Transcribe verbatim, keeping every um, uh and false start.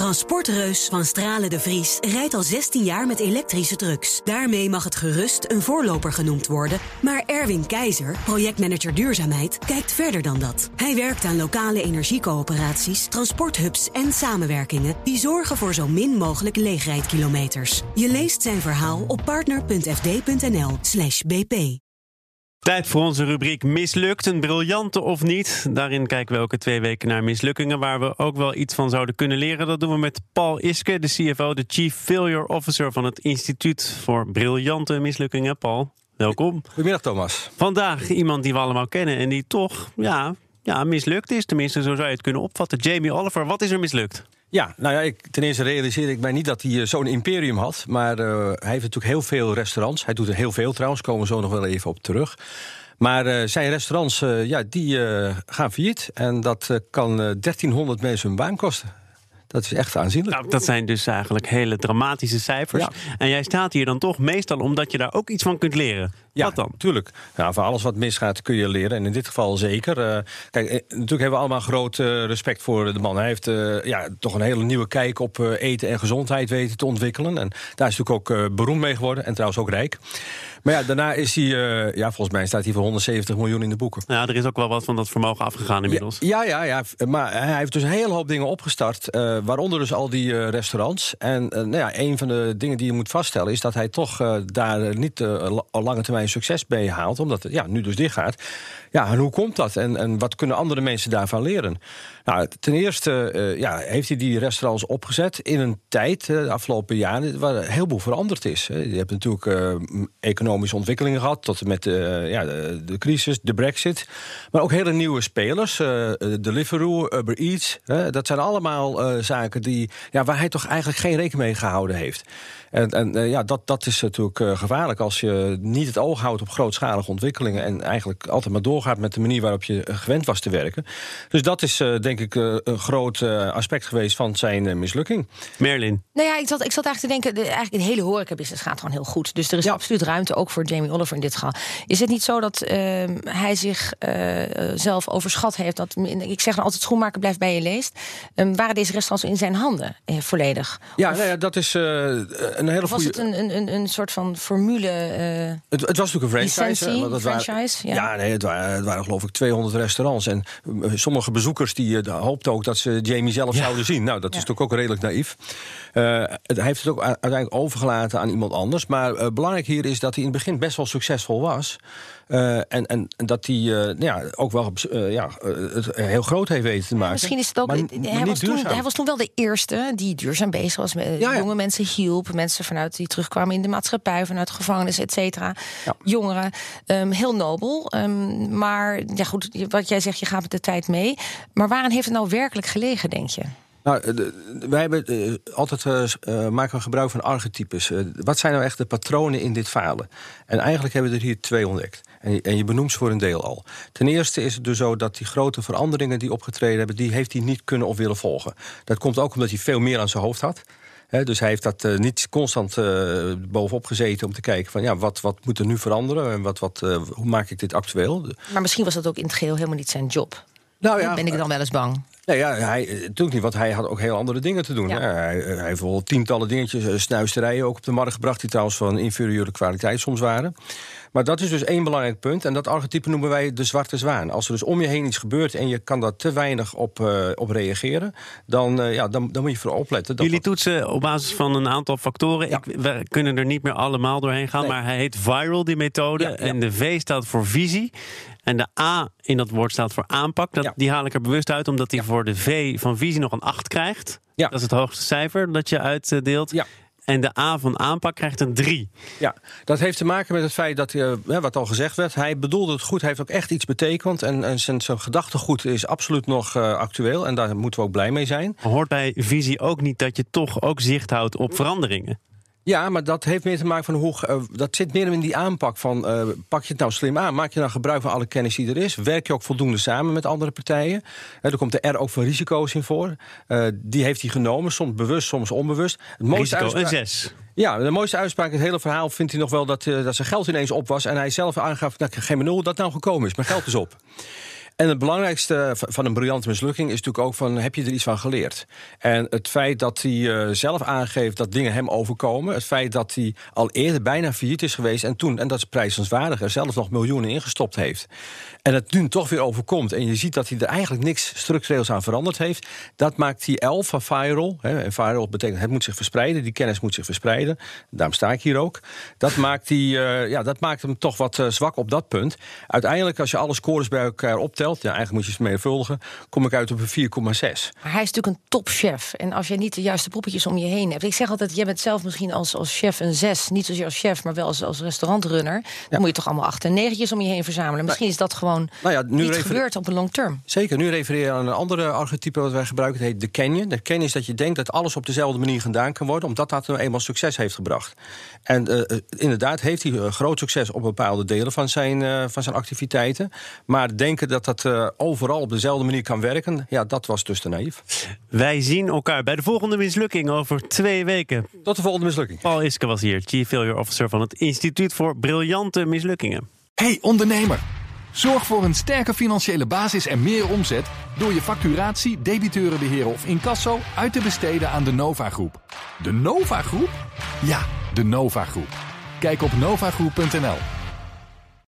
Transportreus Van Stralen de Vries rijdt al zestien jaar met elektrische trucks. Daarmee mag het gerust een voorloper genoemd worden. Maar Erwin Keizer, projectmanager duurzaamheid, kijkt verder dan dat. Hij werkt aan lokale energiecoöperaties, transporthubs en samenwerkingen die zorgen voor zo min mogelijk leegrijdkilometers. Je leest zijn verhaal op partner punt f d punt n l slash b p. Tijd voor onze rubriek Mislukt, een briljante of niet. Daarin kijken we elke twee weken naar mislukkingen waar we ook wel iets van zouden kunnen leren. Dat doen we met Paul Iske, de C F O, de Chief Failure Officer van het Instituut voor Briljante Mislukkingen. Paul, welkom. Goedemiddag, Thomas. Vandaag iemand die we allemaal kennen en die toch ja, ja, mislukt is. Tenminste, zo zou je het kunnen opvatten. Jamie Oliver, wat is er mislukt? Ja, nou ja, ik, ten eerste realiseer ik mij niet dat hij uh, zo'n imperium had. Maar uh, hij heeft natuurlijk heel veel restaurants. Hij doet er heel veel trouwens, komen we zo nog wel even op terug. Maar uh, zijn restaurants, uh, ja, die uh, gaan failliet. En dat uh, kan uh, dertienhonderd mensen hun baan kosten. Dat is echt aanzienlijk. Nou, dat zijn dus eigenlijk hele dramatische cijfers. Ja. En jij staat hier dan toch meestal omdat je daar ook iets van kunt leren. Ja, wat dan? Tuurlijk. Nou, van alles wat misgaat kun je leren. En in dit geval zeker. Uh, kijk, natuurlijk hebben we allemaal groot uh, respect voor de man. Hij heeft uh, ja, toch een hele nieuwe kijk op uh, eten en gezondheid weten te ontwikkelen. En daar is natuurlijk ook uh, beroemd mee geworden. En trouwens ook rijk. Maar ja, daarna is hij... Uh, ja, volgens mij staat hij voor honderdzeventig miljoen in de boeken. Ja, er is ook wel wat van dat vermogen afgegaan inmiddels. Ja, ja, ja. ja. Maar hij heeft dus een hele hoop dingen opgestart. Uh, waaronder dus al die uh, restaurants. En uh, nou ja, een van de dingen die je moet vaststellen is dat hij toch uh, daar niet uh, lange termijn succes mee haalt, omdat het ja, nu dus dicht gaat. Ja, en hoe komt dat? En, en wat kunnen andere mensen daarvan leren? Nou, ten eerste uh, ja, heeft hij die restaurants opgezet in een tijd, uh, de afgelopen jaren, waar een heleboel veranderd is. Je hebt natuurlijk uh, economische ontwikkelingen gehad, tot en met uh, ja, de, de crisis, de Brexit. Maar ook hele nieuwe spelers, uh, Deliveroo, Uber Eats. Uh, dat zijn allemaal uh, zaken die, ja, waar hij toch eigenlijk geen rekening mee gehouden heeft. En, en uh, ja, dat, dat is natuurlijk uh, gevaarlijk als je niet het oog houdt op grootschalige ontwikkelingen en eigenlijk altijd maar doorgaat met de manier waarop je gewend was te werken. Dus dat is uh, denk ik uh, een groot uh, aspect geweest van zijn uh, mislukking. Merlin? Nou ja, ik zat, ik zat eigenlijk te denken, de, eigenlijk de hele horecabusiness gaat gewoon heel goed. Dus er is ja. absoluut ruimte ook voor Jamie Oliver in dit geval. Is het niet zo dat uh, hij zich uh, zelf overschat heeft? Dat, ik zeg nou altijd, schoenmaker blijft bij je leest. Um, waren deze restaurants in zijn handen eh, volledig? Ja, of, nou ja, dat is uh, een hele goede... was het een, een, een, een soort van formule... Uh, het, het was natuurlijk een franchise. Licentie, dat franchise waren, ja. ja, nee, het waren, het waren geloof ik tweehonderd restaurants. En sommige bezoekers die uh, hoopten ook dat ze Jamie zelf ja. zouden zien. Nou, dat ja. is natuurlijk ook redelijk naïef. Uh, het, hij heeft het ook uiteindelijk overgelaten aan iemand anders. Maar uh, belangrijk hier is dat hij in het begin best wel succesvol was. Uh, en, en, en dat hij uh, ja, ook wel uh, ja, het heel groot heeft weten te maken. Ja, misschien is het ook... Maar, hij, maar was toen, hij was toen wel de eerste die duurzaam bezig was. Met, ja, ja. Jonge mensen hielp. Mensen vanuit die terugkwamen in de maatschappij. Vanuit gevangenis, et cetera. Ja. Jongeren. Um, heel nobel. Um, maar ja, goed, wat jij zegt, je gaat met de tijd mee. Maar waaraan heeft het nou werkelijk gelegen, denk je? Nou, wij hebben uh, altijd uh, maken we gebruik van archetypes. Uh, wat zijn nou echt de patronen in dit falen? En eigenlijk hebben we er hier twee ontdekt. En, en je benoemt ze voor een deel al. Ten eerste is het dus zo dat die grote veranderingen die opgetreden hebben, die heeft hij niet kunnen of willen volgen. Dat komt ook omdat hij veel meer aan zijn hoofd had. He, dus hij heeft dat uh, niet constant uh, bovenop gezeten om te kijken van ja, wat, wat moet er nu veranderen en wat, wat, uh, hoe maak ik dit actueel? Maar misschien was dat ook in het geheel helemaal niet zijn job. Nou ja, ben ik dan wel eens bang? Nou ja, hij, natuurlijk niet, want hij had ook heel andere dingen te doen. Ja. Hij, hij heeft wel tientallen dingetjes, snuisterijen ook op de markt gebracht, die trouwens van inferieure kwaliteit soms waren. Maar dat is dus één belangrijk punt. En dat archetype noemen wij de zwarte zwaan. Als er dus om je heen iets gebeurt en je kan daar te weinig op, uh, op reageren, dan, uh, ja, dan, dan moet je vooral opletten. Jullie toetsen op basis van een aantal factoren. Ja. Ik, we kunnen er niet meer allemaal doorheen gaan, nee. maar hij heet viral, die methode. Ja, ja. En de V staat voor visie. En de A in dat woord staat voor aanpak. Dat, ja. Die haal ik er bewust uit, omdat hij ja. voor de V van visie nog een acht krijgt. Ja. Dat is het hoogste cijfer dat je uitdeelt. Ja. En de A van aanpak krijgt een drie. Ja, dat heeft te maken met het feit dat, uh, wat al gezegd werd, hij bedoelde het goed, hij heeft ook echt iets betekend. En, en zijn, zijn gedachtegoed is absoluut nog uh, actueel. En daar moeten we ook blij mee zijn. Hoort bij visie ook niet dat je toch ook zicht houdt op veranderingen? Ja, maar dat heeft meer te maken van hoe. Uh, dat zit meer in die aanpak van. Uh, pak je het nou slim aan? Maak je nou gebruik van alle kennis die er is? Werk je ook voldoende samen met andere partijen? Daar uh, komt de R ook van risico's in voor. Uh, die heeft hij genomen, soms bewust, soms onbewust. Het mooiste risico een zes. Ja, de mooiste uitspraak in het hele verhaal vindt hij nog wel dat, uh, dat zijn geld ineens op was. En hij zelf aangaf: nou, geen benul dat nou gekomen is, maar geld is op. En het belangrijkste van een briljante mislukking is natuurlijk ook van, heb je er iets van geleerd? En het feit dat hij uh, zelf aangeeft dat dingen hem overkomen, het feit dat hij al eerder bijna failliet is geweest en toen, en dat is prijzenswaardig, er zelf nog miljoenen ingestopt heeft. En het nu toch weer overkomt en je ziet dat hij er eigenlijk niks structureels aan veranderd heeft, dat maakt die elf van viral, hè, en viral betekent het moet zich verspreiden, die kennis moet zich verspreiden, daarom sta ik hier ook, dat maakt, die, uh, ja, dat maakt hem toch wat uh, zwak op dat punt. Uiteindelijk, als je alle scores bij elkaar optelt, ja, eigenlijk moet je ze vermenigvuldigen, kom ik uit op een vier komma zes. Maar hij is natuurlijk een topchef. En als je niet de juiste poppetjes om je heen hebt, ik zeg altijd, jij bent zelf misschien als, als chef een zes, niet zozeer als chef, maar wel als, als restaurantrunner, dan ja. moet je toch allemaal acht en negentjes om je heen verzamelen. Misschien nou, is dat gewoon nou ja, nu niet refer- gebeurd op een long term. Zeker, nu refereer je aan een andere archetype wat wij gebruiken, het heet de canyon. De canyon is dat je denkt dat alles op dezelfde manier gedaan kan worden, omdat dat nou eenmaal succes heeft gebracht. En uh, inderdaad heeft hij uh, groot succes op bepaalde delen van zijn, uh, van zijn activiteiten, maar denken dat dat uh, overal op dezelfde manier kan werken, ja, dat was dus te naïef. Wij zien elkaar bij de volgende mislukking over twee weken. Tot de volgende mislukking. Paul Iske was hier, Chief Failure Officer van het Instituut voor Briljante Mislukkingen. Hey ondernemer, zorg voor een sterke financiële basis en meer omzet door je facturatie, debiteurenbeheer of incasso uit te besteden aan de Nova Groep. De Nova Groep? Ja, de Nova Groep. Kijk op novagroep punt n l.